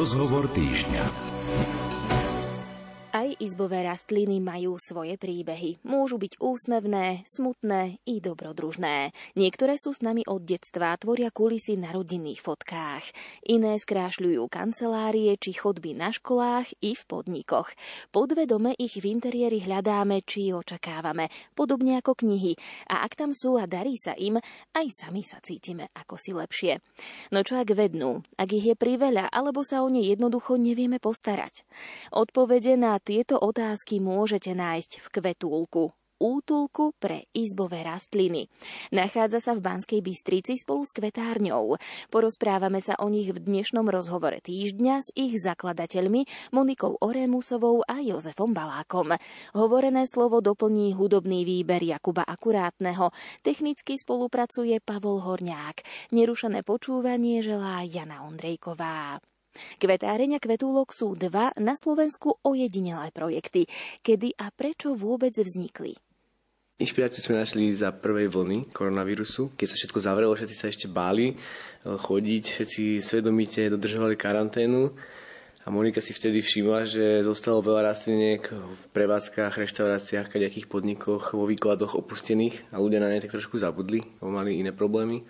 Rozhovor týždňa. Aj izbové rastliny majú svoje príbehy. Môžu byť úsmevné, smutné i dobrodružné. Niektoré sú s nami od detstva, tvoria kulisy na rodinných fotkách. Iné skrášľujú kancelárie či chodby na školách i v podnikoch. Podvedome ich v interiéri hľadáme či očakávame, podobne ako knihy. A ak tam sú a darí sa im, aj sami sa cítime ako si lepšie. No čo ak vednú? Ak ich je priveľa, alebo sa o ne jednoducho nevieme postarať? Odpovede na tieto otázky môžete nájsť v Kvetúlku, útulku pre izbové rastliny. Nachádza sa v Banskej Bystrici spolu s kvetárňou. Porozprávame sa o nich v dnešnom rozhovore týždňa s ich zakladateľmi Monikou Orémusovou a Jozefom Balákom. Hovorené slovo doplní hudobný výber Jakuba Akurátneho. Technicky spolupracuje Pavol Horňák. Nerušené počúvanie želá Jana Ondrejková. Kvetáreň a Kvetúlok sú dva na Slovensku ojedinelé projekty. Kedy a prečo vôbec vznikli? Inšpiráciu sme našli za prvej vlny koronavírusu, keď sa všetko zavrelo, všetci sa ešte báli chodiť, všetci svedomite dodržovali karanténu a Monika si vtedy všimla, že zostalo veľa rastliniek v prevádzkach, reštauráciách, kadejakých podnikoch, vo výkladoch opustených a ľudia na ne tak trošku zabudli, mali iné problémy.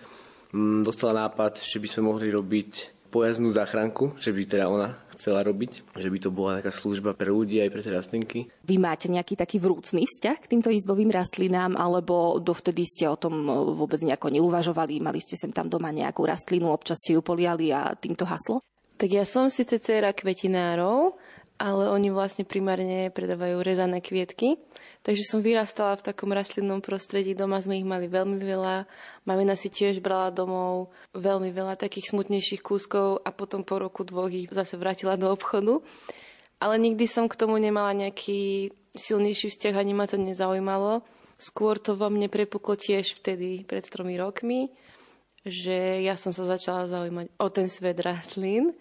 Dostala nápad, že by sme mohli robiť pojazdnú záchranku, že by teda ona chcela robiť, že by to bola taká služba pre ľudí aj pre tie rastlinky. Vy máte nejaký taký vrúcný vzťah k týmto izbovým rastlinám, alebo dovtedy ste o tom vôbec nejako neuvažovali, mali ste sem tam doma nejakú rastlinu, občas ste ju poliali a týmto haslo? Tak ja som síce dcéra kvetinárov, ale oni vlastne primárne predávajú rezané kvietky. Takže som vyrastala v takom rastlinnom prostredí. Doma sme ich mali veľmi veľa. Mamina si tiež brala domov veľmi veľa takých smutnejších kúskov a potom po roku dvoch ich zase vrátila do obchodu. Ale nikdy som k tomu nemala nejaký silnejší vzťah, ani ma to nezaujímalo. Skôr to vo mne prepuklo tiež vtedy, pred 3 rokmi, že ja som sa začala zaujímať o ten svet rastlín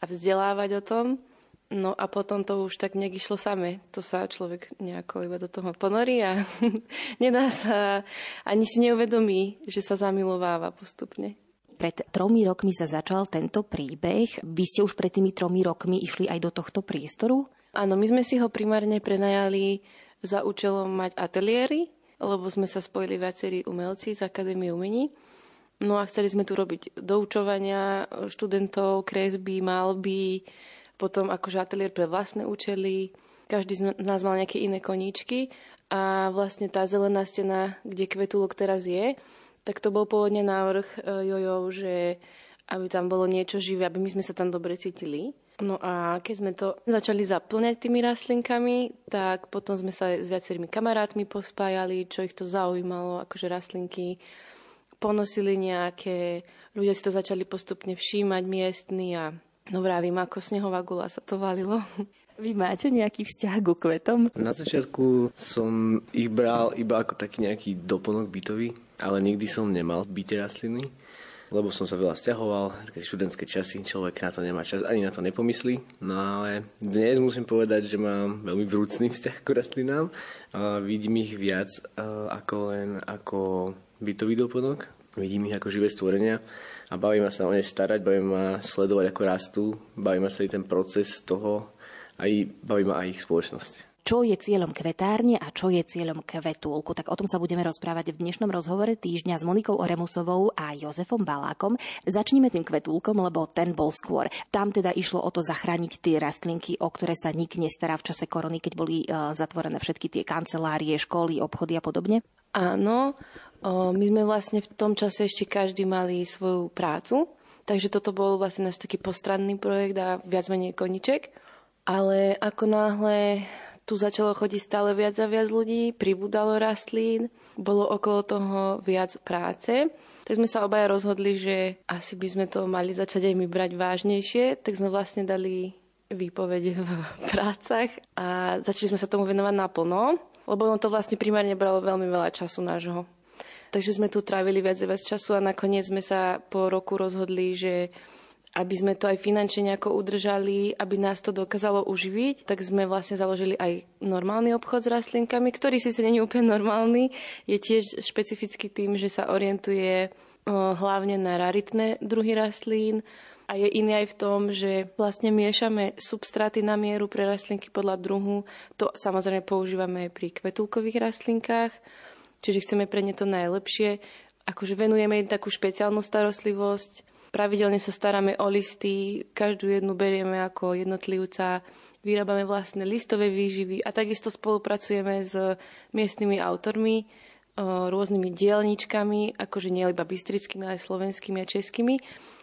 a vzdelávať o tom. No a potom to už tak nejak išlo samé. To sa človek nejako iba do toho ponorí a nedá sa, ani si neuvedomí, že sa zamilováva postupne. Pred 3 rokmi sa začal tento príbeh. Vy ste už pred tými 3 rokmi išli aj do tohto priestoru? Áno, my sme si ho primárne prenajali za účelom mať ateliéry, lebo sme sa spojili viacerí umelci z Akadémie umení. No a chceli sme tu robiť doučovania študentov, kresby, malby, potom akože ateliér pre vlastné účely. Každý z nás mal nejaké iné koníčky a vlastne tá zelená stena, kde Kvetúlok teraz je, tak to bol pôvodne návrh Jojov, že aby tam bolo niečo živé, aby my sme sa tam dobre cítili. No a keď sme to začali zaplňať tými rastlinkami, tak potom sme sa s viacerými kamarátmi pospájali, čo ich to zaujímalo, akože rastlinky ponosili nejaké, ľudia si to začali postupne všímať, miestni a no vravím, ako snehová gula sa to valilo. Vy máte nejaký vzťah ku kvetom? Na začiatku som ich bral iba ako taký nejaký doplnok bytový, ale nikdy som nemal v byte rastliny, lebo som sa veľa sťahoval, také študentské časy, človek na to nemá čas, ani na to nepomyslí. No ale dnes musím povedať, že mám veľmi vrúcný vzťah k rastlinám. Vidím ich viac ako len ako bytový doplnok, vidím ich ako živé stvorenia. A baví ma sa o ne starať, baví ma sledovať, ako rastú, baví ma sa aj ten proces toho, aj baví ma aj ich spoločnosť. Čo je cieľom kvetárne a čo je cieľom Kvetúlku? Tak o tom sa budeme rozprávať v dnešnom rozhovore týždňa s Monikou Orémusovou a Jozefom Balákom. Začnime tým Kvetúlkom, lebo ten bol skôr. Tam teda išlo o to zachrániť tie rastlinky, o ktoré sa nik nestará v čase korony, keď boli zatvorené všetky tie kancelárie, školy, obchody a podobne. Áno, my sme vlastne v tom čase ešte každý mali svoju prácu, takže toto bol vlastne náš taký postranný projekt a viac menej koniček. Ale ako náhle tu začalo chodiť stále viac a viac ľudí, pribúdalo rastlín, bolo okolo toho viac práce, tak sme sa obaja rozhodli, že asi by sme to mali začať aj my brať vážnejšie, tak sme vlastne dali výpovede v prácach a začali sme sa tomu venovať naplno, lebo ono to vlastne primárne bralo veľmi veľa času nášho. Takže sme tu trávili viac a viac času a nakoniec sme sa po roku rozhodli, že aby sme to aj finančne nejako udržali, aby nás to dokázalo uživiť, tak sme vlastne založili aj normálny obchod s rastlinkami, ktorý síce nie je úplne normálny, je tiež špecifický tým, že sa orientuje hlavne na raritné druhy rastlín, a je iný aj v tom, že vlastne miešame substráty na mieru pre rastlinky podľa druhu. To samozrejme používame aj pri kvetulkových rastlinkách, čiže chceme pre ne to najlepšie. Akože venujeme im takú špeciálnu starostlivosť. Pravidelne sa staráme o listy, každú jednu berieme ako jednotlivca, vyrábame vlastné listové výživy a takisto spolupracujeme s miestnymi autormi, rôznymi dielničkami, akože nie iba bystrickými, ale aj slovenskými a českými.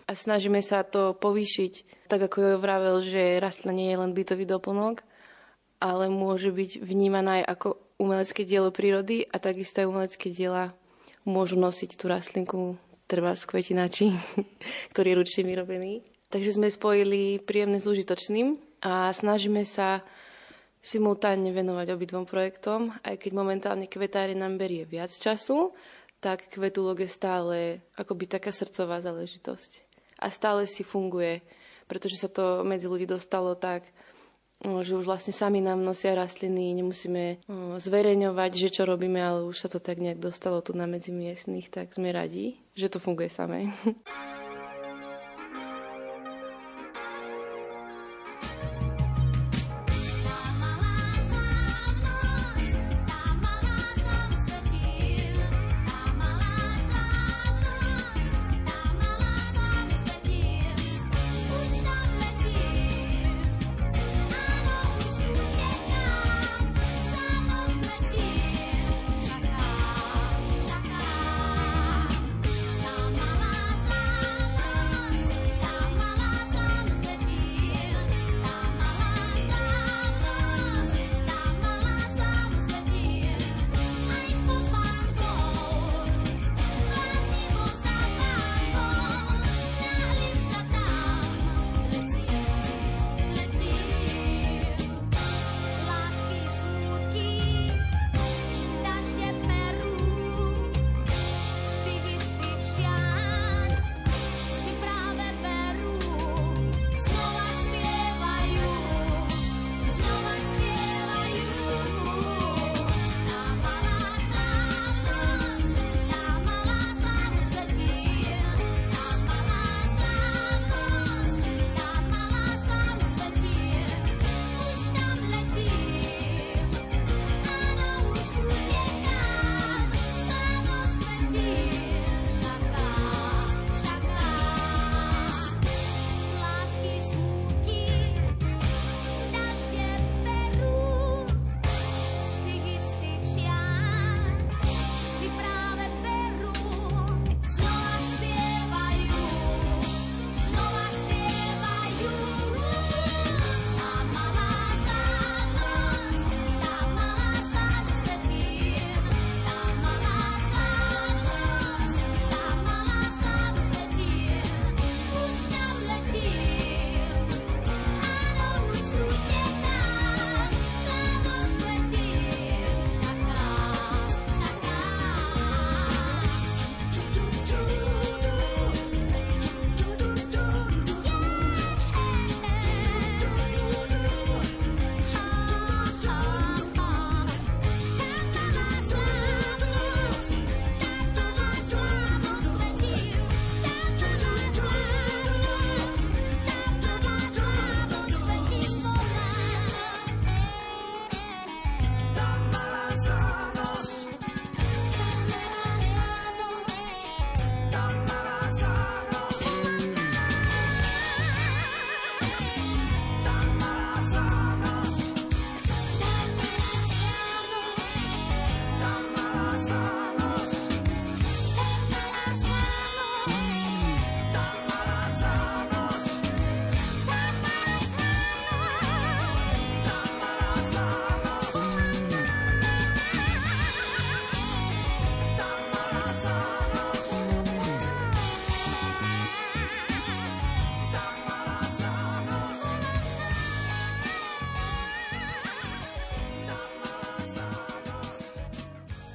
A snažíme sa to povýšiť, tak ako je vravel, že rastlina nie je len bytový doplnok, ale môže byť vnímaná aj ako umelecké dielo prírody a takisto aj umelecké diela môžu nosiť tú rastlinku, treba z kvetinačí, ktorý je ručne vyrobený. Takže sme spojili príjemné s užitočným a snažíme sa simultánne venovať obidvom projektom, aj keď momentálne kvetáre nám berie viac času, tak kvetulog je stále akoby taká srdcová záležitosť. A stále si funguje, pretože sa to medzi ľudí dostalo tak, že už vlastne sami nám nosia rastliny, nemusíme zverejňovať, že čo robíme, ale už sa to tak nejak dostalo tu na medzi miestnych, tak sme radi, že to funguje samé.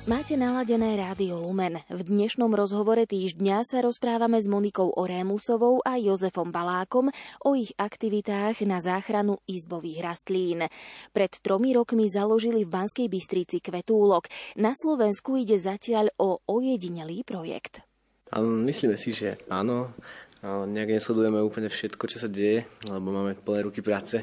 Máte naladené Rádio Lumen. V dnešnom rozhovore týždňa sa rozprávame s Monikou Orémusovou a Jozefom Balákom o ich aktivitách na záchranu izbových rastlín. Pred 3 rokmi založili v Banskej Bystrici kvetúlok. Na Slovensku ide zatiaľ o ojedinelý projekt. Myslíme si, že áno, ale nejak nesledujeme úplne všetko, čo sa deje, lebo máme plné ruky práce.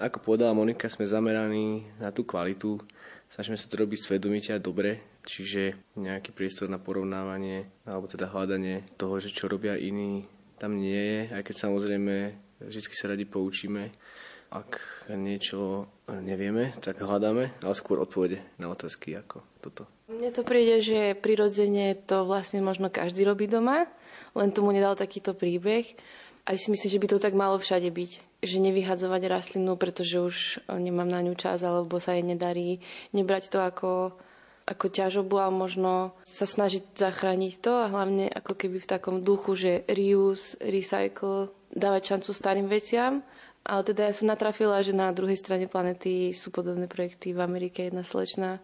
Ako povedala Monika, sme zameraní na tú kvalitu, snažíme sa to robiť svedomite a dobre, čiže nejaký priestor na porovnávanie alebo teda hľadanie toho, že čo robia iní, tam nie je, aj keď samozrejme vždy sa radi poučíme. Ak niečo nevieme, tak hľadáme, ale skôr odpovede na otázky ako toto. Mne to príde, že prirodzene to vlastne možno každý robí doma, len tomu nedal takýto príbeh. A si myslím, že by to tak malo všade byť. Že nevyhadzovať rastlinu, pretože už nemám na ňu čas, alebo sa jej nedarí. Nebrať to ako ťažobu, ale možno sa snažiť zachrániť to a hlavne ako keby v takom duchu, že reuse, recycle, dávať šancu starým veciam. Ale teda ja som natrafila, že na druhej strane planety sú podobné projekty. V Amerike jedna slečna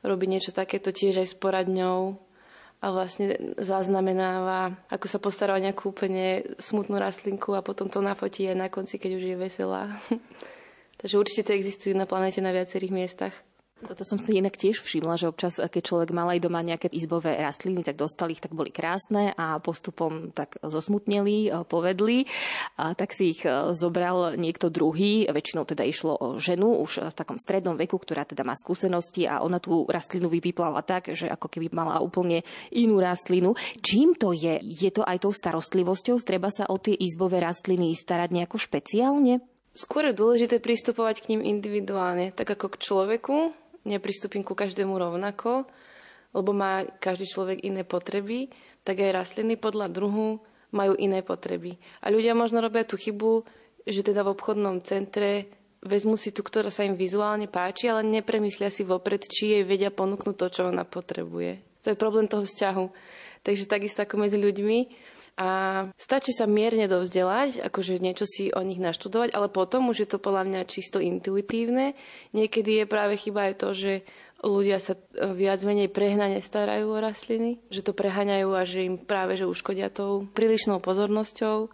robí niečo takéto tiež aj s poradňou a vlastne zaznamenáva, ako sa postará o nejakú úplne smutnú rastlinku a potom to nafotí aj na konci, keď už je veselá. Takže určite to existuje na planete na viacerých miestach. Toto som si inak tiež všimla, že občas, keď človek mal aj doma nejaké izbové rastliny, tak dostal ich, tak boli krásne a postupom tak zosmutneli, povedli, a tak si ich zobral niekto druhý. Väčšinou teda išlo o ženu už v takom strednom veku, ktorá teda má skúsenosti a ona tú rastlinu vypíplala tak, že ako keby mala úplne inú rastlinu. Čím to je? Je to aj tou starostlivosťou? Treba sa o tie izbové rastliny starať nejako špeciálne? Skôr je dôležité pristupovať k nim individuálne, tak ako k človeku. Nepristupím ku každému rovnako, lebo má každý človek iné potreby, tak aj rastliny podľa druhu majú iné potreby. A ľudia možno robia tú chybu, že teda v obchodnom centre vezmu si tú, ktorá sa im vizuálne páči, ale nepremyslia si vopred, či jej vedia ponúknuť to, čo ona potrebuje. To je problém toho vzťahu. Takže takisto ako medzi ľuďmi. A stačí sa mierne dovzdelať, akože niečo si o nich naštudovať, ale potom už je to podľa mňa čisto intuitívne. Niekedy je práve chyba aj to, že ľudia sa viac menej prehnane starajú o rastliny, že to preháňajú a že im práve že uškodia tou prílišnou pozornosťou.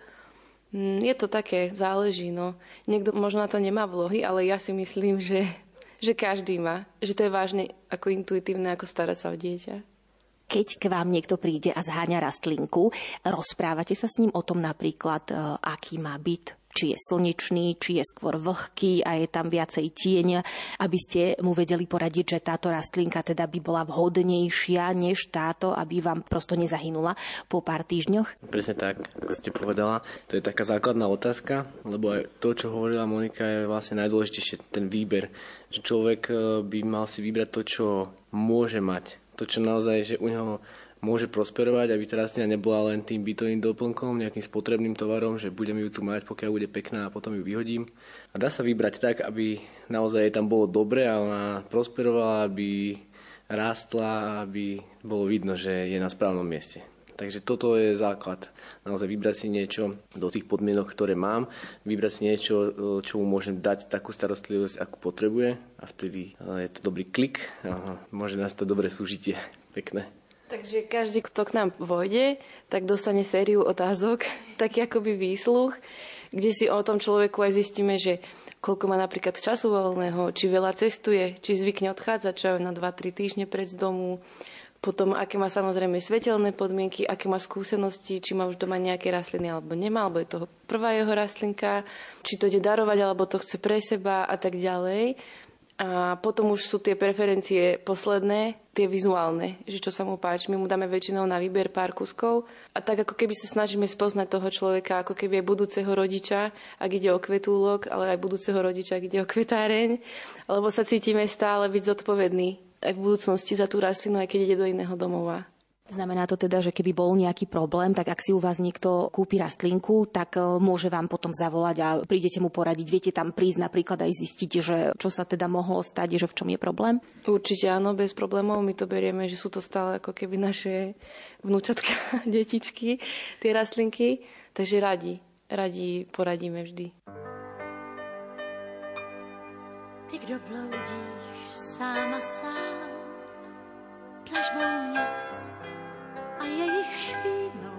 Je to také, záleží. No. Niekto možno na to nemá vlohy, ale ja si myslím, že každý má. Že to je vážne ako intuitívne, ako starať sa o dieťa. Keď k vám niekto príde a zháňa rastlinku, rozprávate sa s ním o tom napríklad, aký má byt, či je slnečný, či je skôr vlhký a je tam viacej tieňa, aby ste mu vedeli poradiť, že táto rastlinka teda by bola vhodnejšia než táto, aby vám prosto nezahynula po pár týždňoch? Presne tak, ako ste povedala. To je taká základná otázka, lebo aj to, čo hovorila Monika, je vlastne najdôležitejšie ten výber. Že človek by mal si vybrať to, čo môže mať. To, čo naozaj, že u neho môže prosperovať, aby tá rastlina nebola len tým bytovým doplnkom, nejakým spotrebným tovarom, že budem ju tu mať, pokiaľ bude pekná a potom ju vyhodím. A dá sa vybrať tak, aby naozaj tam bolo dobre a ona prosperovala, aby rástla, aby bolo vidno, že je na správnom mieste. Takže toto je základ. Naozaj vybrať si niečo do tých podmienok, ktoré mám, vybrať si niečo, čo mu môžem dať takú starostlivosť, akú potrebuje a vtedy je to dobrý klik a môže nastať dobré súžitie. Pekné. Takže každý, kto k nám vojde, tak dostane sériu otázok, taký akoby výsluch, kde si o tom človeku aj zistíme, že koľko má napríklad času voľného, či veľa cestuje, či zvykne odchádzať, čo je na 2-3 týždne pred z domu. Potom, aké má samozrejme svetelné podmienky, aké má skúsenosti, či má už doma nejaké rastliny alebo nemá, alebo je to prvá jeho rastlinka, či to ide darovať, alebo to chce pre seba a tak ďalej. A potom už sú tie preferencie posledné, tie vizuálne, že čo sa mu páči. My mu dáme väčšinou na výber pár kuskov a tak ako keby sa snažíme spoznať toho človeka, ako keby aj budúceho rodiča, ak ide o kvetúlok, ale aj budúceho rodiča, ak ide o kvetáreň, lebo sa cítime stále byť zodpovedný aj v budúcnosti za tú rastlinu, aj keď ide do iného domova. Znamená to teda, že keby bol nejaký problém, tak ak si u vás niekto kúpi rastlinku, tak môže vám potom zavolať a prídete mu poradiť. Viete tam prísť napríklad aj zistiť, že čo sa teda mohlo stať, že v čom je problém? Určite áno, bez problémov. My to berieme, že sú to stále ako keby naše vnúčatka, detičky, tie rastlinky. Takže radi poradíme vždy. Ty, kdo bloudí sám a sám tlačbou měst a jejich špínou,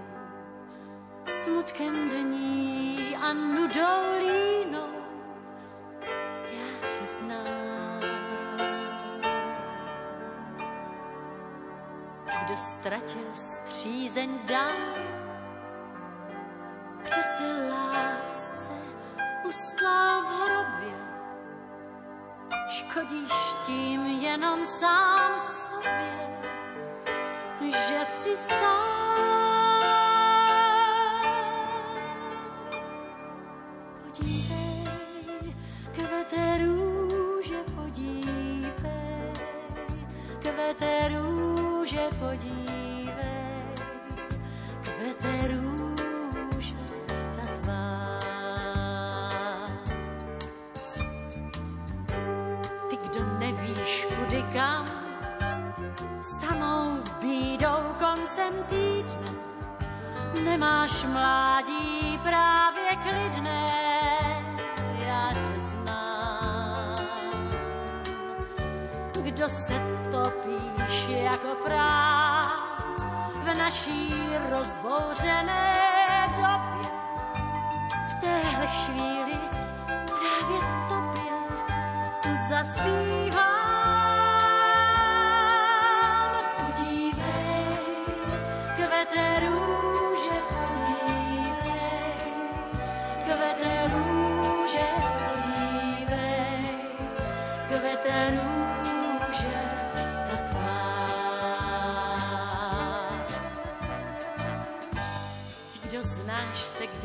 smutkem dní a nudou línou, já tě znám. Ty, kdo ztratil zpřízeň dám, kdo si lásce ustlal v hrobě. Škodíš tím jenom sám sobě, že si sám. Podívej, kvete růže, podívej, kvete růže, podívej, kvete růže, ta tvá. Ty, kdo nevíš, kudy kam, samou bídou koncem týdne, nemáš mládí právě klidné, já tě znám. Kdo se topíš jako prám v naší rozbouřené době, v téhle chvíli právě tobě zaspívám.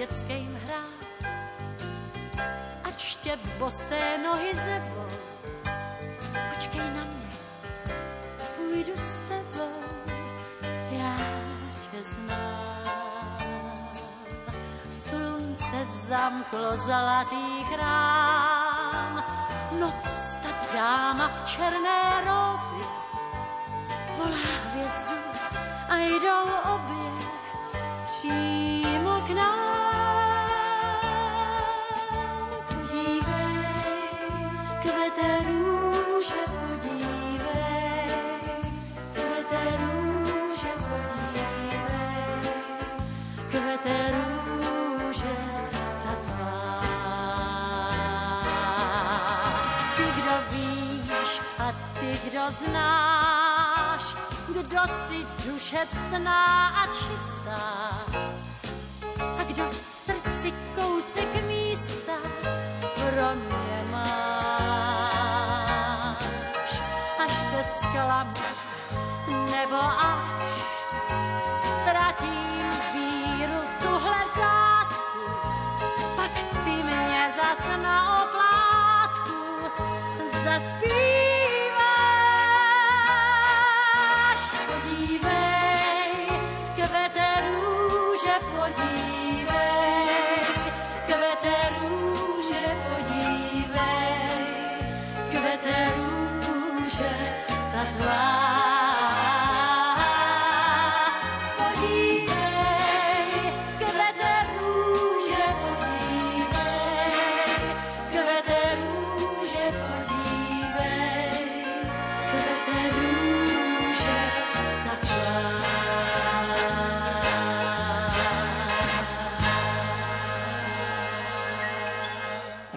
Dětským hrám, ač tě bosé nohy zebou, počkej na mě, půjdu s tebou, já tě znám. Slunce zamklo zlatý chrám, noc ta dáma v černé robi, volá hvězdu a jdou obě přímo k nám. Znáš, kdo si duše ctná a čistá a kdo v srdci kousek místa pro mě máš. Až se zklam, nebo až ztratím víru v tuhle řádku, pak ty mě zase na oplátku zaspíš.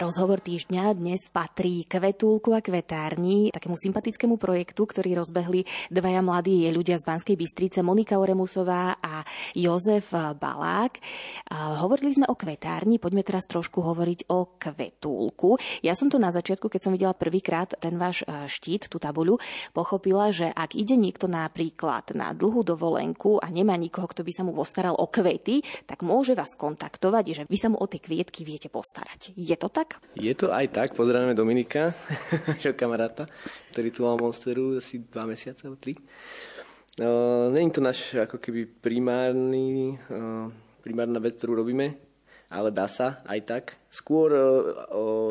Rozhovor týždňa dnes patrí Kvetúlku a kvetárni, takému sympatickému projektu, ktorý rozbehli dvaja mladí ľudia z Banskej Bystrice, Monika Orémusová a Jozef Balák. Hovorili sme o kvetárni, poďme teraz trošku hovoriť o Kvetúlku. Ja som to na začiatku, keď som videla prvýkrát ten váš štít, tú tabuľu, pochopila, že ak ide niekto napríklad na dlhú dovolenku a nemá nikoho, kto by sa mu postaral o kvety, tak môže vás kontaktovať, že vy sa mu o tie kvietky viete postarať. Je to tak? Je to aj tak, pozdravíme Dominika, našho kamaráta, ktorý tu mal Monsteru asi 2 mesiace alebo 3. Není to náš ako keby primárna vec, ktorú robíme, ale dá sa aj tak. Skôr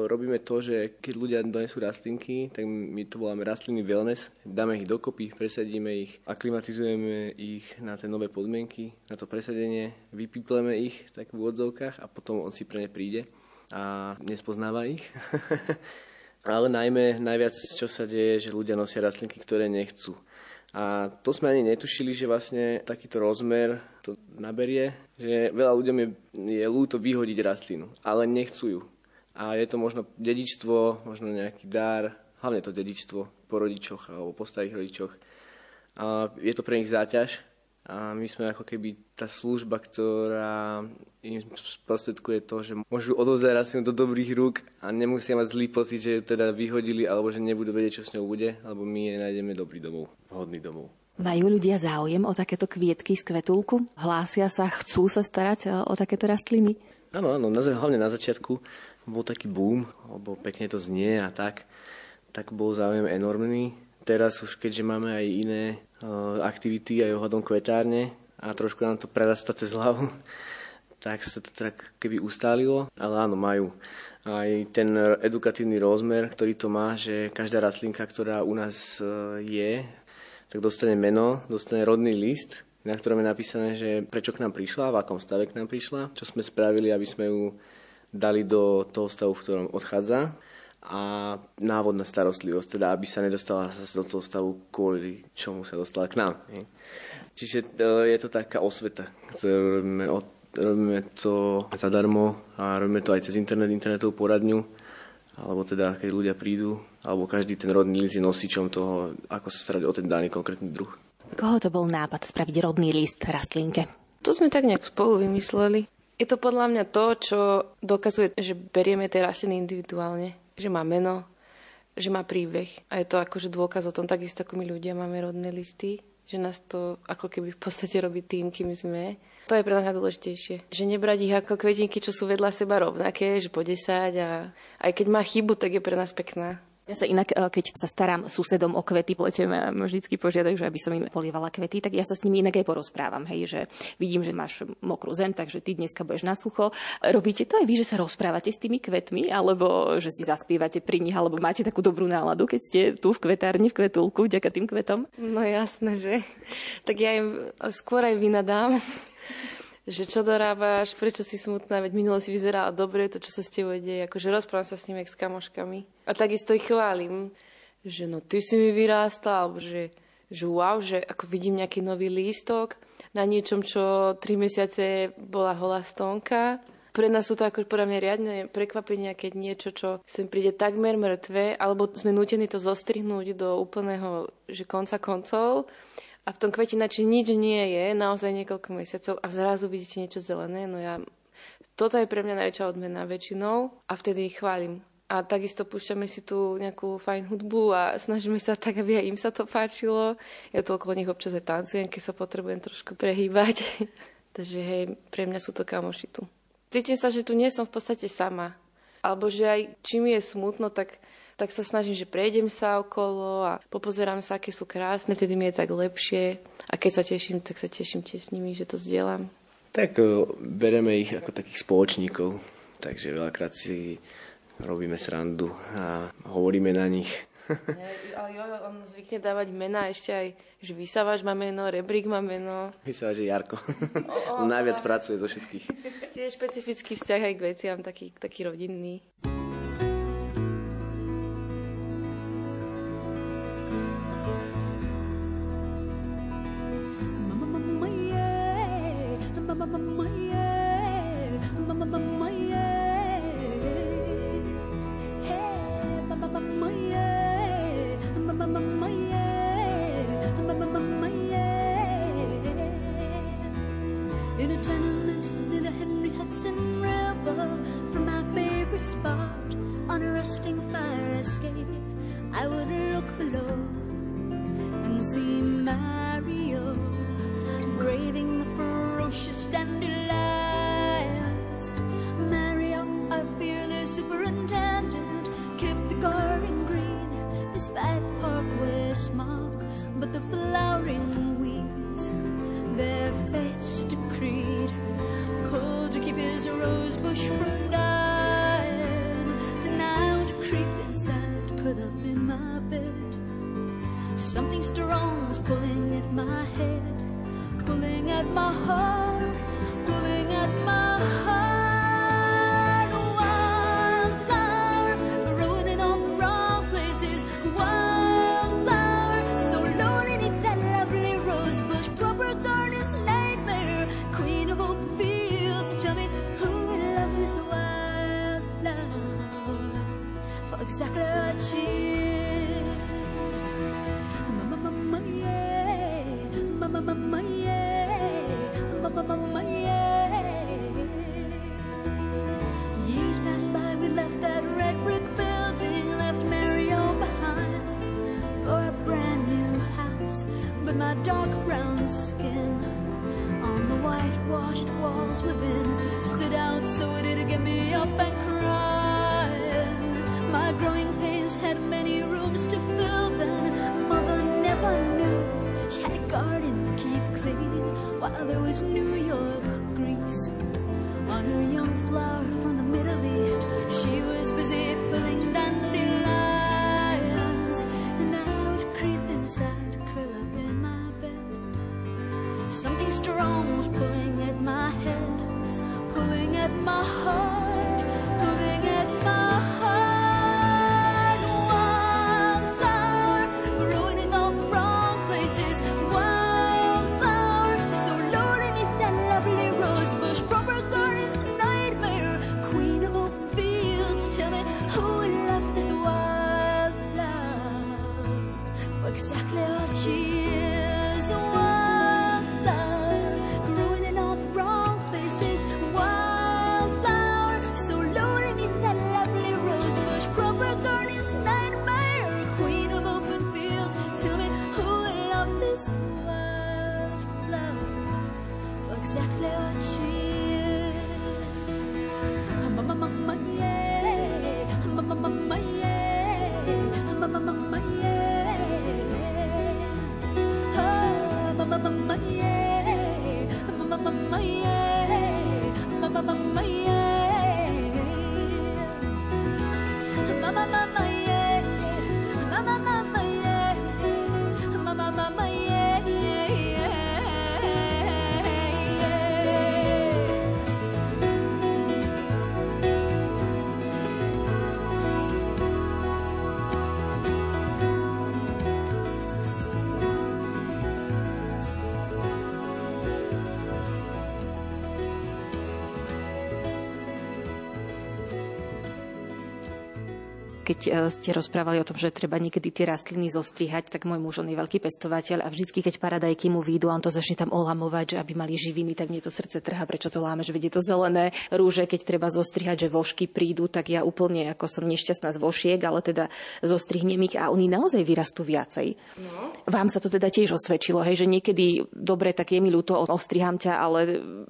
robíme to, že keď ľudia donesú rastlinky, tak my to voláme rastlinný wellness, dáme ich dokopy, presadíme ich, aklimatizujeme ich na tie nové podmienky, na to presadenie, vypípleme ich tak v odzovkách a potom on si pre ne príde a nespoznáva ich. Ale najmä najviac, čo sa deje, že ľudia nosia rastlinky, ktoré nechcú. A to sme ani netušili, že vlastne takýto rozmer to naberie, že veľa ľuďom je ľúto vyhodiť rastlinu, ale nechcú ju. A je to možno dedičstvo, možno nejaký dar, hlavne to dedičstvo po rodičoch alebo po starých rodičoch. A je to pre nich záťaž A my sme ako keby tá služba, ktorá im sprostredkuje to, že môžu odovzdať ju do dobrých rúk a nemusia mať zlý pocit, že ju teda vyhodili alebo že nebudú vedieť, čo s ňou bude, alebo my jej nájdeme dobrý domov, hodný domov. Majú ľudia záujem o takéto kvietky z kvetulku? Hlásia sa, chcú sa starať o takéto rastliny? Áno, hlavne na začiatku bol taký boom, lebo pekne to znie a tak bol záujem enormný. Teraz už keďže máme aj iné aktivity aj ohľadom kvetárne a trošku nám to prerastá cez hlavu, tak sa to tak keby ustálilo, ale áno, majú. Aj ten edukatívny rozmer, ktorý to má, že každá rastlinka, ktorá u nás je, tak dostane meno, dostane rodný list, na ktorom je napísané, že prečo k nám prišla, v akom stave k nám prišla, čo sme spravili, aby sme ju dali do toho stavu, v ktorom odchádza. A návod na starostlivosť, teda aby sa nedostala do toho stavu, kvôli čomu sa dostala k nám. Čiže je to taká osveta, ktorú robíme to zadarmo a robíme to aj cez internetovú poradňu, alebo teda keď ľudia prídu, alebo každý ten rodný list je nosičom toho, ako sa starať o ten daný konkrétny druh. Koho to bol nápad spraviť rodný list rastlinke? To sme tak nejak spolu vymysleli. Je to podľa mňa to, čo dokazuje, že berieme tie rastliny individuálne. Že má meno, že má príbeh. A je to akože dôkaz o tom, takisto ako my ľudia máme rodné listy, že nás to ako keby v podstate robí tým, kým sme. To je pre nás najdôležitejšie. Že nebrať ich ako kvetinky, čo sú vedľa seba rovnaké, že po 10 a aj keď má chybu, tak je pre nás pekná. Ja sa inak, keď sa starám susedom o kvety, pletem a vždycky požiadajú, že aby som im polievala kvety, tak ja sa s nimi inak aj porozprávam. Hej, že vidím, že máš mokrú zem, takže ty dneska budeš na sucho. Robíte to aj vy, že sa rozprávate s tými kvetmi, alebo že si zaspievate pri nich, alebo máte takú dobrú náladu, keď ste tu v kvetárni, v kvetulku, vďaka tým kvetom? No jasné, že. Tak ja im skôr aj vynadám, že čo dorábaš, prečo si smutná, veď minule si vyzerala dobre, to, čo sa s tebou deje, akože rozprávam sa s nimi jak s kamoškami. A takisto ich chválim, že no ty si mi vyrástla, alebo že wow, že ako vidím nejaký nový lístok na niečom, čo 3 mesiace bola holá stonka. Pre nás sú to ako podľa mňa riadne prekvapenia, keď niečo, čo sem príde takmer mŕtve, alebo sme nútení to zostrihnúť do úplného, že konca koncov. A v tom kvetinači nič nie je, naozaj niekoľko mesiacov a zrazu vidíte niečo zelené. Toto je pre mňa najväčšia odmena väčšinou a vtedy ich chválim. A takisto púšťame si tu nejakú fajn hudbu a snažíme sa tak, aby aj im sa to páčilo. Ja tu okolo nich občas aj tancujem, keď sa potrebujem trošku prehýbať. Takže hej, pre mňa sú to kamoši tu. Cítim sa, že tu nie som v podstate sama. Alebo že aj čím je smutno, tak sa snažím, že prejdem sa okolo a popozerám sa, aké sú krásne, vtedy mi je tak lepšie. A keď sa teším, tak sa teším tiež s nimi, že to zdieľam. Tak bereme ich ako takých spoločníkov, takže veľakrát si robíme srandu a hovoríme na nich. On zvykne dávať mená ešte aj, že Vysávač má meno, Rebrík má meno. Vysávač je Jarko. Najviac pracuje zo všetkých. Je špecifický vzťah aj k veciam, taký rodinný. Mama, yeah, mama, yeah. by, we left that red brick building, left Mary all behind for a brand new house. But my dark brown skin on the whitewashed walls within stood out, so it did get me up and crying. My growing pains had many rooms to fill then. Mother never knew she had a garden to keep clean while there was New York grease on her young flower from the Middle East. She was busy pulling dandelions, and I would creep inside, curl up in my bed. Something strong was pulling at my head, pulling at my heart, pulling at my heart. Wild flower, growing in all the wrong places. Wild flower, so Lord, beneath that lovely rose bush, from her garden's nightmare, queen of open fields. Tell me who left this wild flower for exactly what she is. A wild flower, growing in all the wrong places. Wild flower, so low beneath that lovely rose bush, from her garden's nightmare, queen of open fields. Tell me who loved this wild flower for exactly what she is. Keď ste rozprávali o tom, že treba niekedy tie rastliny zostrihať, tak môj muž, on je veľký pestovateľ a vždycky, keď paradajky mu výjdu, on to začne tam olamovať, že aby mali živiny, tak mne to srdce trhá, prečo to lámeš, veď je to zelené. Rúže, keď treba zostrihať, že vošky prídu, tak ja úplne ako som nešťastná z vošiek, ale teda zostrihnem ich a oni naozaj vyrastú viacej. No. Vám sa to teda tiež osvedčilo, hej, že niekedy dobre, tak je mi ľúto, ostriham ťa, ale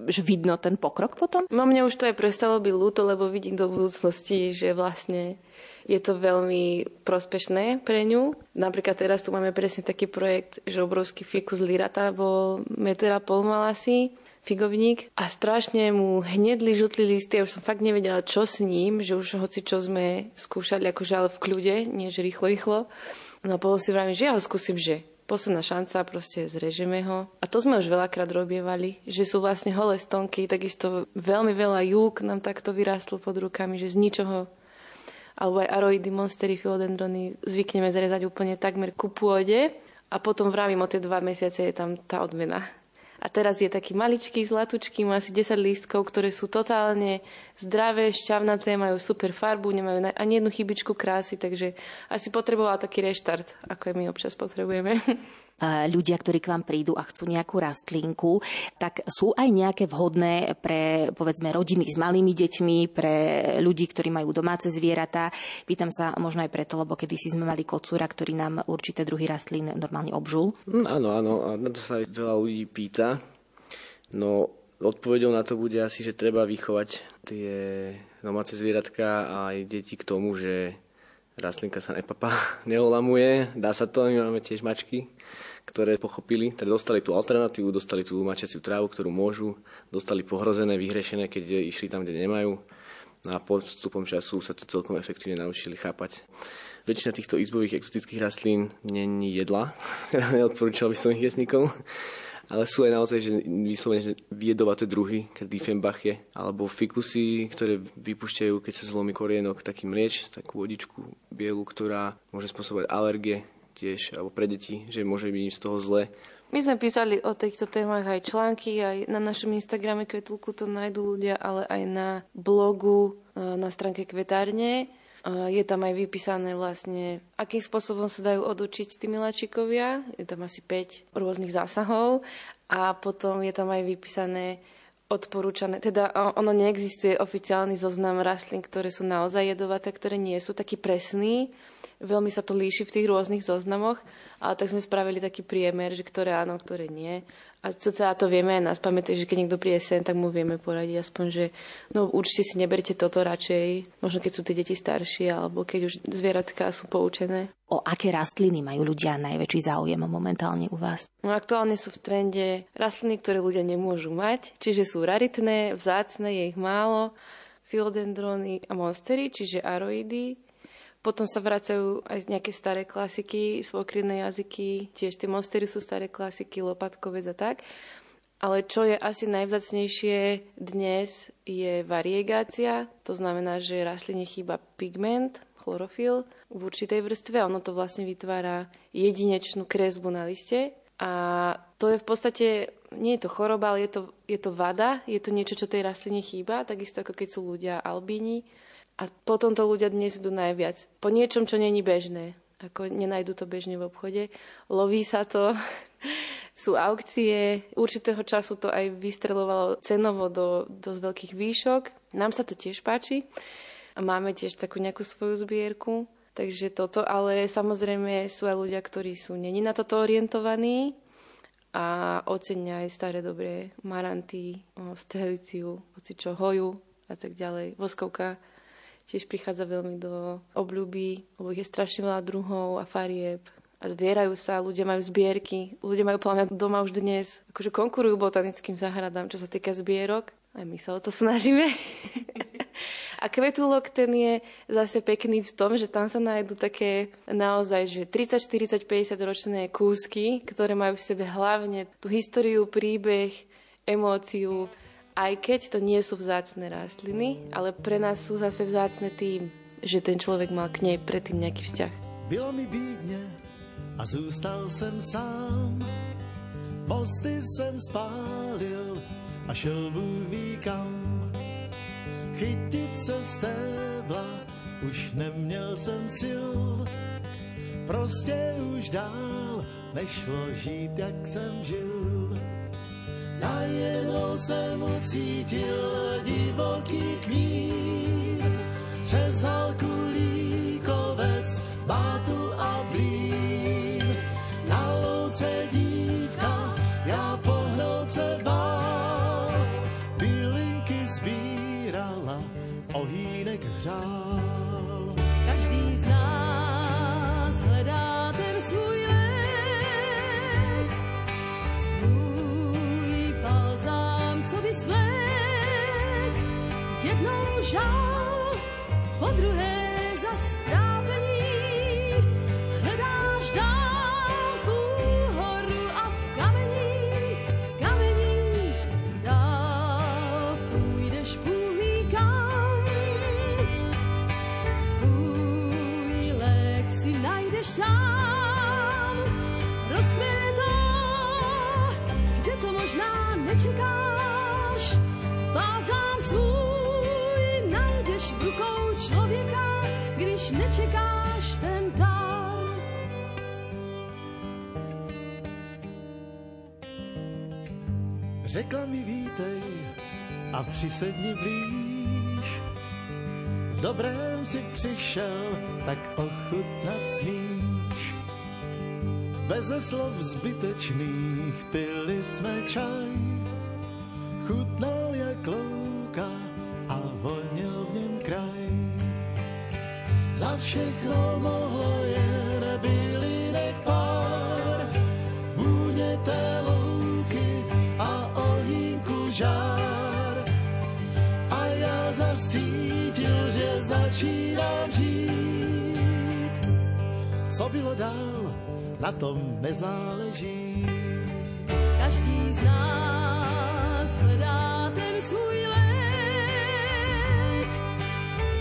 že vidno ten pokrok potom? No mne už to je prestalo byť ľúto, lebo vidím do budúcnosti, že vlastne je to veľmi prospešné pre ňu. Napríklad teraz tu máme presne taký projekt, že obrovský fikus lirata bol 1,5 mal asi, figovník. A strašne mu hnedli, žltli listy. Ja už som fakt nevedela, čo s ním, že už hoci čo sme skúšali, akože ale v kľude, nie že rýchlo. No a potom si vravím, že ja ho skúsim, že posledná šanca, proste zrežeme ho. A to sme už veľakrát robievali, že sú vlastne holé stonky, takisto veľmi veľa júk nám takto vyrástlo pod rukami, že z ničoho, alebo aj aroidy, monstery, filodendrony zvykneme zrezať úplne takmer ku pôde a potom vravím o tie 2 mesiace je tam tá odmena. A teraz je taký maličký, zlatučký, má asi 10 lístkov, ktoré sú totálne zdravé, šťavnaté, majú super farbu, nemajú ani jednu chybičku krásy, takže asi potrebovala taký reštart, ako my občas potrebujeme. Ľudia, ktorí k vám prídu a chcú nejakú rastlinku, tak sú aj nejaké vhodné pre, povedzme, rodiny s malými deťmi, pre ľudí, ktorí majú domáce zvieratá. Pýtam sa možno aj preto, lebo kedysi sme mali kocúra, ktorý nám určité druhy rastlín normálne obžul. Áno, a na to sa veľa ľudí pýta. No, odpovedou na to bude asi, že treba vychovať tie domáce zvieratka a aj deti k tomu, že rastlinka sa nepapá, neolamuje, dá sa to. My máme tiež mačky, ktoré pochopili, teda dostali tú alternatívu, dostali tú mačiaciu trávu, ktorú môžu, dostali pohrozené, vyhrešené, keď išli tam, kde nemajú. A postupom času sa to celkom efektívne naučili chápať. Väčšina týchto izbových exotických rastlín není jedla, neodporúčal by som ich jesť nikomu, ale sú aj naozaj, že vyslovene jedovaté druhy, keď diefenbachie, alebo fikusy, ktoré vypúšťajú, keď sa zlomí korienok, taký mlieč, takú vodičku bielu, ktorá môže spôsobovať alergie tiež, alebo pre deti, že môže byť z toho zle. My sme písali o týchto témach aj články, aj na našom Instagrame Kvetulku to nájdú ľudia, ale aj na blogu, na stránke Kvetárne. Je tam aj vypísané vlastne, akým spôsobom sa dajú odučiť tí miláčikovia. Je tam asi 5 rôznych zásahov a potom je tam aj vypísané, odporúčané. Teda ono neexistuje oficiálny zoznam rastlín, ktoré sú naozaj jedovaté, ktoré nie sú taký presný. Veľmi sa to líši v tých rôznych zoznamoch, ale tak sme spravili taký priemer, že ktoré áno, ktoré nie. A celá to vieme aj nás pamätí, že keď niekto príde sen, tak mu vieme poradiť aspoň, že no určite si neberte toto radšej, možno keď sú tie deti staršie, alebo keď už zvieratká sú poučené. O aké rastliny majú ľudia najväčší záujem momentálne u vás? No, aktuálne sú v trende rastliny, ktoré ľudia nemôžu mať, čiže sú raritné, vzácne, je ich málo, philodendrony a monstery, čiže aroidy. Potom sa vracajú aj nejaké staré klasiky, svokriné jazyky, tiež tie monstery sú staré klasiky, lopatkovec a tak. Ale čo je asi najvzácnejšie dnes je variegácia, to znamená, že rastline chýba pigment, chlorofil v určitej vrstve a ono to vlastne vytvára jedinečnú kresbu na liste a to je v podstate, nie je to choroba, ale je to vada, je to niečo, čo tej rastline chýba, takisto ako keď sú ľudia albíni a potom to ľudia dnes idú najviac po niečom, čo není bežné, ako nenajdu to bežne v obchode, loví sa to. Sú aukcie, určitého času to aj vystrelovalo cenovo do dosť veľkých výšok. Nám sa to tiež páči a máme tiež takú nejakú svoju zbierku. Takže toto, ale samozrejme sú aj ľudia, ktorí sú neni na toto orientovaní a ocenia aj staré dobré maranty, stehliciu, ocičo, hoju a tak ďalej. Voskovka tiež prichádza veľmi do obľuby, lebo je strašne veľa druhov a farieb. A zbierajú sa, ľudia majú zbierky, ľudia majú podľa mňa doma už dnes, akože konkurujú botanickým záhradám, čo sa týka zbierok. Aj my sa o to snažíme. A kvetulok ten je zase pekný v tom, že tam sa nájdú také naozaj, že 30, 40, 50 ročné kúsky, ktoré majú v sebe hlavne tú históriu, príbeh, emóciu, aj keď to nie sú vzácne rastliny, ale pre nás sú zase vzácne tým, že ten človek mal k nej predtým nejaký vzťah. Bylo mi bídne a zůstal jsem sám, mosty jsem spálil a šel Bůh ví kam. Chytit se stébla, už neměl jsem sil, prostě už dál nešlo žít, jak jsem žil. Najednou jsem ucítil divoký knír, řezal kulíkovec, bátu a blír. Na louce dívka, já pohnout se bál, bylinky sbírala, ohýnek hřál. Každý z nás hledá ten svůj lék, svůj balzám, co by svlék. Jednou žal, po druhé zastápení, hledáš dál. Sám rozkvěje to, kde to možná nečekáš. Balzám svůj najdeš v rukou člověka, když nečekáš, ten dá. Řekla mi vítej a přisedni blíž. V dobrém si přišel, tak ochutnat smíš. Beze slov zbytečných pili jsme čaj. Chutnal jak louka a vonil v něm kraj. Za všechno mohlo jen bylinek pár. Vůně té louky a ohýnku žár. A já zas cítil, že začínám žít. Co bylo dál, na tom nezáleží. Každý z nás hledá ten svůj lék,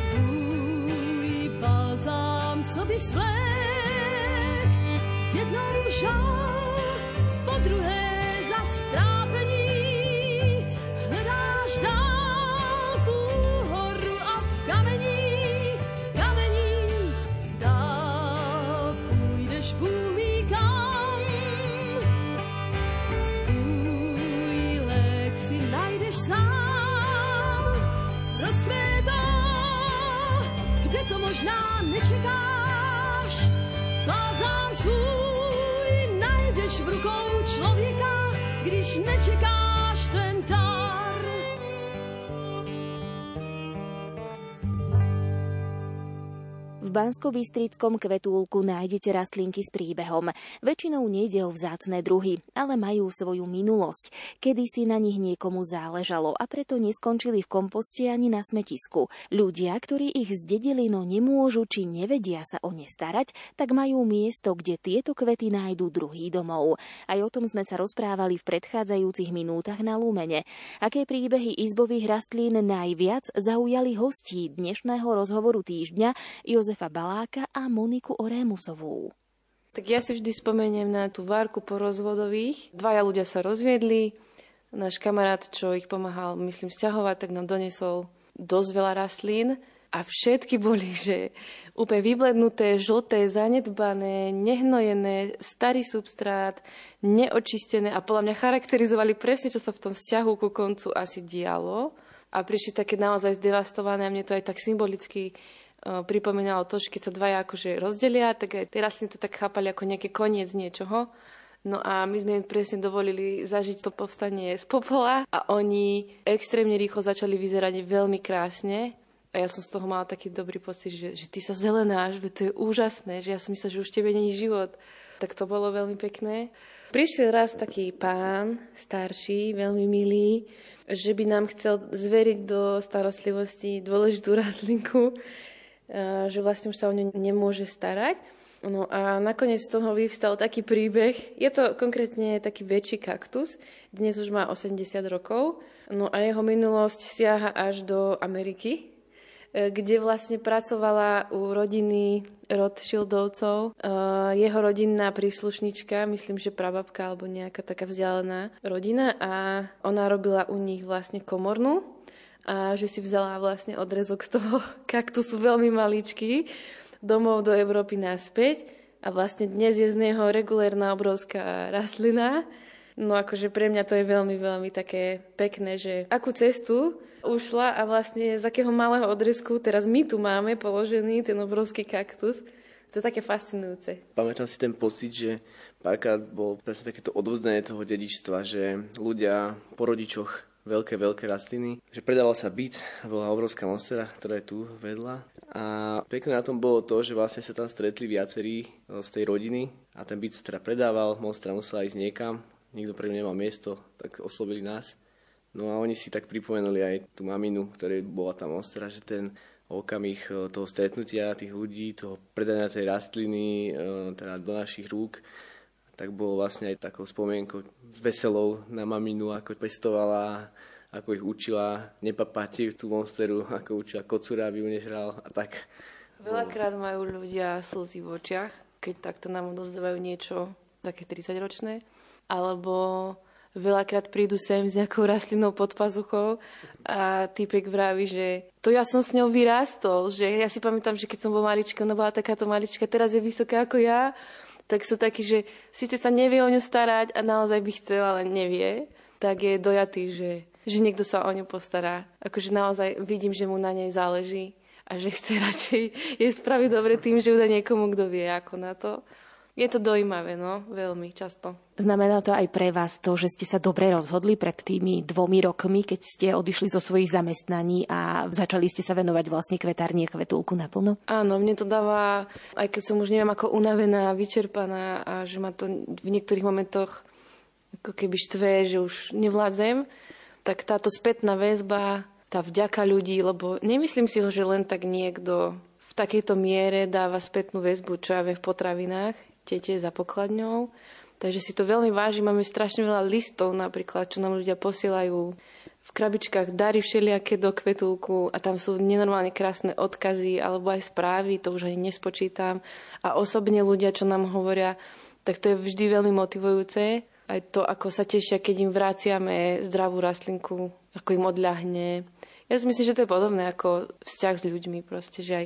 svůj balzám, co by svlék. Jednou žal, po druhé zastrápení, hledáš dál v úhoru a v kameni. Svůj lék si najdeš sám. kde to možná nečekáš. Bazár svůj najdeš v rukou člověka, když nečekáš ten dar. V Banskobystrickom Kvetúlku nájdete rastlinky s príbehom. Väčšinou nejde o vzácne druhy, ale majú svoju minulosť. Kedysi na nich niekomu záležalo a preto neskončili v komposte ani na smetisku. Ľudia, ktorí ich zdedili, no nemôžu či nevedia sa o ne starať, tak majú miesto, kde tieto kvety nájdú druhý domov. Aj o tom sme sa rozprávali v predchádzajúcich minútach na Lumene. Aké príbehy izbových rastlín najviac zaujali hostí dnešného rozhovoru týždňa Jozefa Baláka a Moniku Orémusovú. Tak ja si vždy spomeniem na tú várku po rozvodových. Dvaja ľudia sa rozviedli. Náš kamarát, čo ich pomáhal, myslím, sťahovať, tak nám doniesol dosť veľa rastlín. A všetky boli, že úplne vyblednuté, žlté, zanedbané, nehnojené, starý substrát, neočistené. A podľa mňa charakterizovali presne, čo sa v tom sťahu ku koncu asi dialo. A prišli také naozaj zdevastované. A mne to aj tak symbolicky pripomínalo to, že keď sa dvaja akože rozdelia, tak aj tie rastliny to tak chápali ako nejaký koniec niečoho. No a my sme im presne dovolili zažiť to povstanie z popola a oni extrémne rýchlo začali vyzerať veľmi krásne. A ja som z toho mala taký dobrý pocit, že ty sa zelenáš, veď to je úžasné, že ja som myslela, že už tebe není život. Tak to bolo veľmi pekné. Prišiel raz taký pán, starší, veľmi milý, že by nám chcel zveriť do starostlivosti dôležitú rastlinku, že vlastne už sa o ňu nemôže starať. No a nakoniec z toho vyvstal taký príbeh. Je to konkrétne taký väčší kaktus. Dnes už má 80 rokov. No a jeho minulosť siaha až do Ameriky, kde vlastne pracovala u rodiny Rothschildovcov. Jeho rodinná príslušnička, myslím, že prababka alebo nejaká taká vzdialená rodina. A ona robila u nich vlastne komornú. A že si vzala vlastne odrezok z toho kaktusu veľmi maličký domov do Európy naspäť a vlastne dnes je z neho regulérna obrovská rastlina. No akože pre mňa to je veľmi, veľmi také pekné, že akú cestu ušla a vlastne z akého malého odrezku teraz my tu máme položený ten obrovský kaktus. To je také fascinujúce. Pamätám si ten pocit, že párkrát bolo presne takéto odovzdanie toho dedičstva, že ľudia po rodičoch veľké rastliny, že predával sa byt, bola obrovská monstera, ktorá je tu vedla. A pekné na tom bolo to, že vlastne sa tam stretli viacerí z tej rodiny a ten byt sa teda predával, monstra musela ísť niekam, nikto pre mňa nemal miesto, tak oslovili nás. No a oni si tak pripomenuli aj tú maminu, ktorej bola tá monstra, že ten okamih toho stretnutia tých ľudí, toho predania tej rastliny teda do našich rúk, tak bolo vlastne aj takou spomienkou veselou na maminu, ako pestovala, ako ich učila nepapať tú monsteru, ako učila kocúra, aby ju nežral a tak. Veľakrát majú ľudia slzy v očiach, keď takto nám odozdávajú niečo také 30-ročné, alebo veľakrát prídu sem s nejakou rastlinou pod pazuchou a týpek vraví, že to ja som s ňou vyrástol, že ja si pamätám, že keď som bol malička, ona bola takáto malička, teraz je vysoká ako ja, tak sú takí, že síce sa nevie o ňu starať a naozaj by chcel, ale nevie, tak je dojatý, že niekto sa o ňu postará. Akože naozaj vidím, že mu na nej záleží a že chce radšej jej spraviť dobre tým, že ju dá niekomu, kto vie ako na to. Je to dojímavé, no, veľmi často. Znamená to aj pre vás to, že ste sa dobre rozhodli pred tými 2 rokmi, keď ste odišli zo svojich zamestnaní a začali ste sa venovať vlastne kvetárni a Kvetúlku naplno? Áno, mne to dáva, aj keď som už neviem ako unavená, vyčerpaná a že ma to v niektorých momentoch ako keby štve, že už nevládzem, tak táto spätná väzba, tá vďaka ľudí, lebo nemyslím si, že len tak niekto v takejto miere dáva spätnú väzbu, čo ja viem, v potravinách, tete za pokladňou. Takže si to veľmi vážim. Máme strašne veľa listov napríklad, čo nám ľudia posielajú v krabičkách, dary všelijaké do Kvetúlku a tam sú nenormálne krásne odkazy alebo aj správy, to už ani nespočítam. A osobne ľudia, čo nám hovoria, tak to je vždy veľmi motivujúce. Aj to, ako sa tešia, keď im vraciame zdravú rastlinku, ako im odľahne. Ja si myslím, že to je podobné ako vzťah s ľuďmi proste, že aj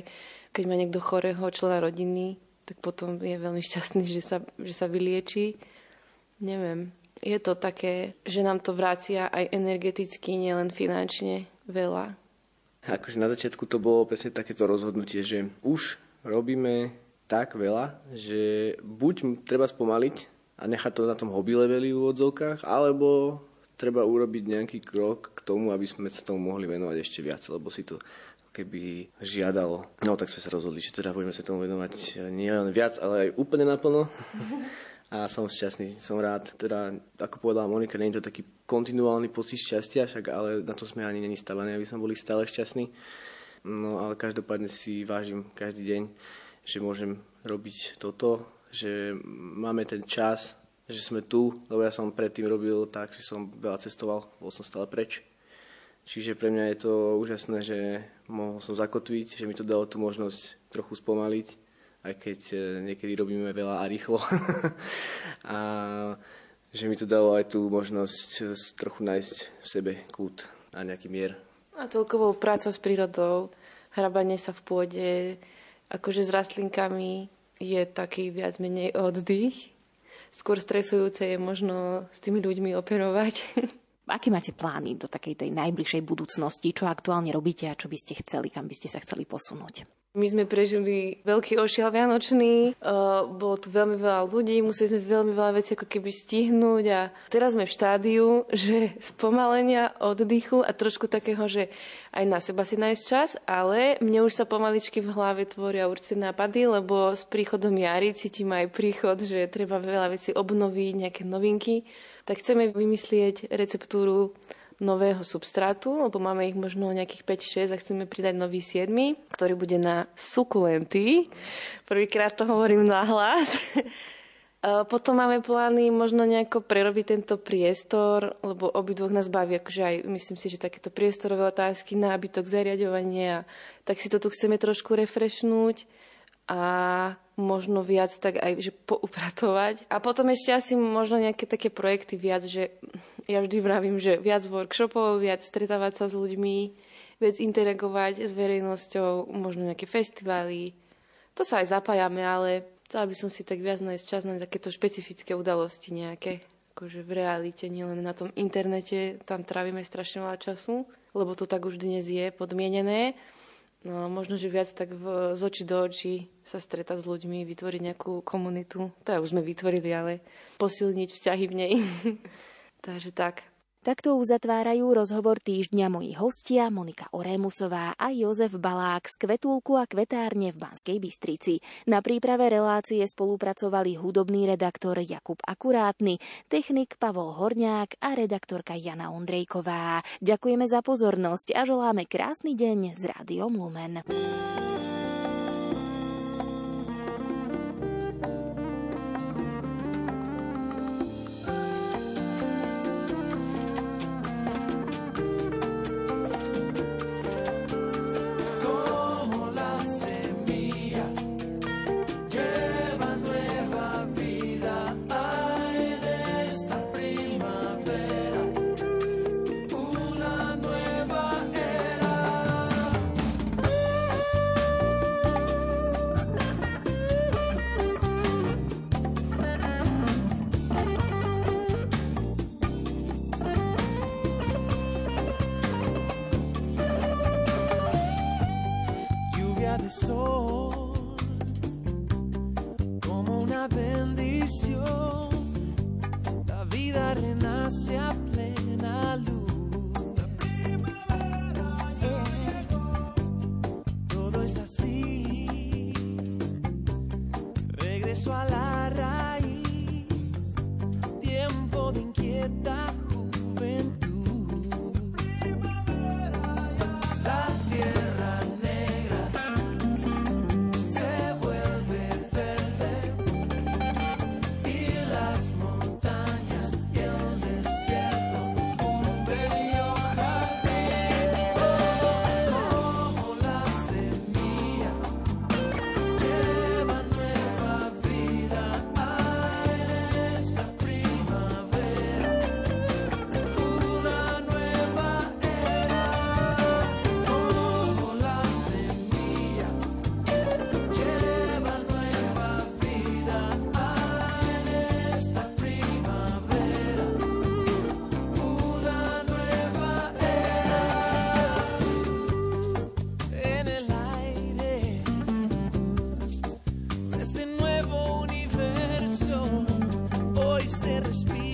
keď má niekto chorého člena rodiny, tak potom je veľmi šťastný, že sa vylieči. Neviem, je to také, že nám to vracia aj energeticky, nielen finančne veľa. Akože na začiatku to bolo presne takéto rozhodnutie, že už robíme tak veľa, že buď treba spomaliť a nechať to na tom hobby leveli v odzovkách, alebo treba urobiť nejaký krok k tomu, aby sme sa tomu mohli venovať ešte viac, lebo si to keby žiadalo. No tak sme sa rozhodli, že teda budeme sa tomu venovať nielen viac, ale aj úplne naplno. A som šťastný, som rád. Teda, ako povedala Monika, nie je to taký kontinuálny pocit šťastia, však ale na to sme ani není stavaní, aby sme boli stále šťastní. No ale každopádne si vážim každý deň, že môžem robiť toto, že máme ten čas, že sme tu, lebo ja som predtým robil tak, že som veľa cestoval, bol som stále preč. Čiže pre mňa je to úžasné, že mohol som zakotviť, že mi to dalo tú možnosť trochu spomaliť, aj keď niekedy robíme veľa a rýchlo. A že mi to dalo aj tú možnosť trochu nájsť v sebe kút a nejaký mier. A celkovo práca s prírodou, hrabanie sa v pôde, akože s rastlinkami je taký viac menej oddych. Skôr stresujúce je možno s tými ľuďmi operovať. Aké máte plány do takej tej najbližšej budúcnosti? Čo aktuálne robíte a čo by ste chceli, kam by ste sa chceli posunúť? My sme prežili veľký ošiaľ vianočný, bolo tu veľmi veľa ľudí, museli sme veľmi veľa vecí ako keby stihnúť a teraz sme v štádiu, že spomalenia, oddychu a trošku takého, že aj na seba si nájsť čas, ale mne už sa pomaličky v hlave tvoria určité nápady, lebo s príchodom jary cítim aj príchod, že treba veľa vecí obnoviť, nejaké novinky. Tak chceme vymyslieť receptúru nového substrátu, lebo máme ich možno nejakých 5-6 a chceme pridať nový 7, ktorý bude na sukulenty. Prvýkrát to hovorím nahlas. Potom máme plány možno nejako prerobiť tento priestor, lebo obidvoch nás baví, akože aj myslím si, že takéto priestorové otázky, nábytok, zariadovanie, tak si to tu chceme trošku refreshnúť a možno viac tak aj, že poupratovať. A potom ešte asi možno nejaké také projekty viac, že ja vždy vravím, že viac workshopov, viac stretávať sa s ľuďmi, viac interagovať s verejnosťou, možno nejaké festivály. To sa aj zapájame, ale chcela by som si tak viac nájsť čas na takéto špecifické udalosti nejaké, akože v realite, nielen na tom internete, tam trávime strašne veľa času, lebo to tak už dnes je podmienené. No, možno, že viac tak z očí do očí sa stretať s ľuďmi, vytvoriť nejakú komunitu. Teda už sme vytvorili, ale posilniť vzťahy v nej. Takže tak. Takto uzatvárajú rozhovor týždňa moji hostia Monika Orémusová a Jozef Balák z Kvetúlku a kvetárne v Banskej Bystrici. Na príprave relácie spolupracovali hudobný redaktor Jakub Akurátny, technik Pavol Horňák a redaktorka Jana Ondrejková. Ďakujeme za pozornosť a želáme krásny deň s Rádiom Lumen. speak.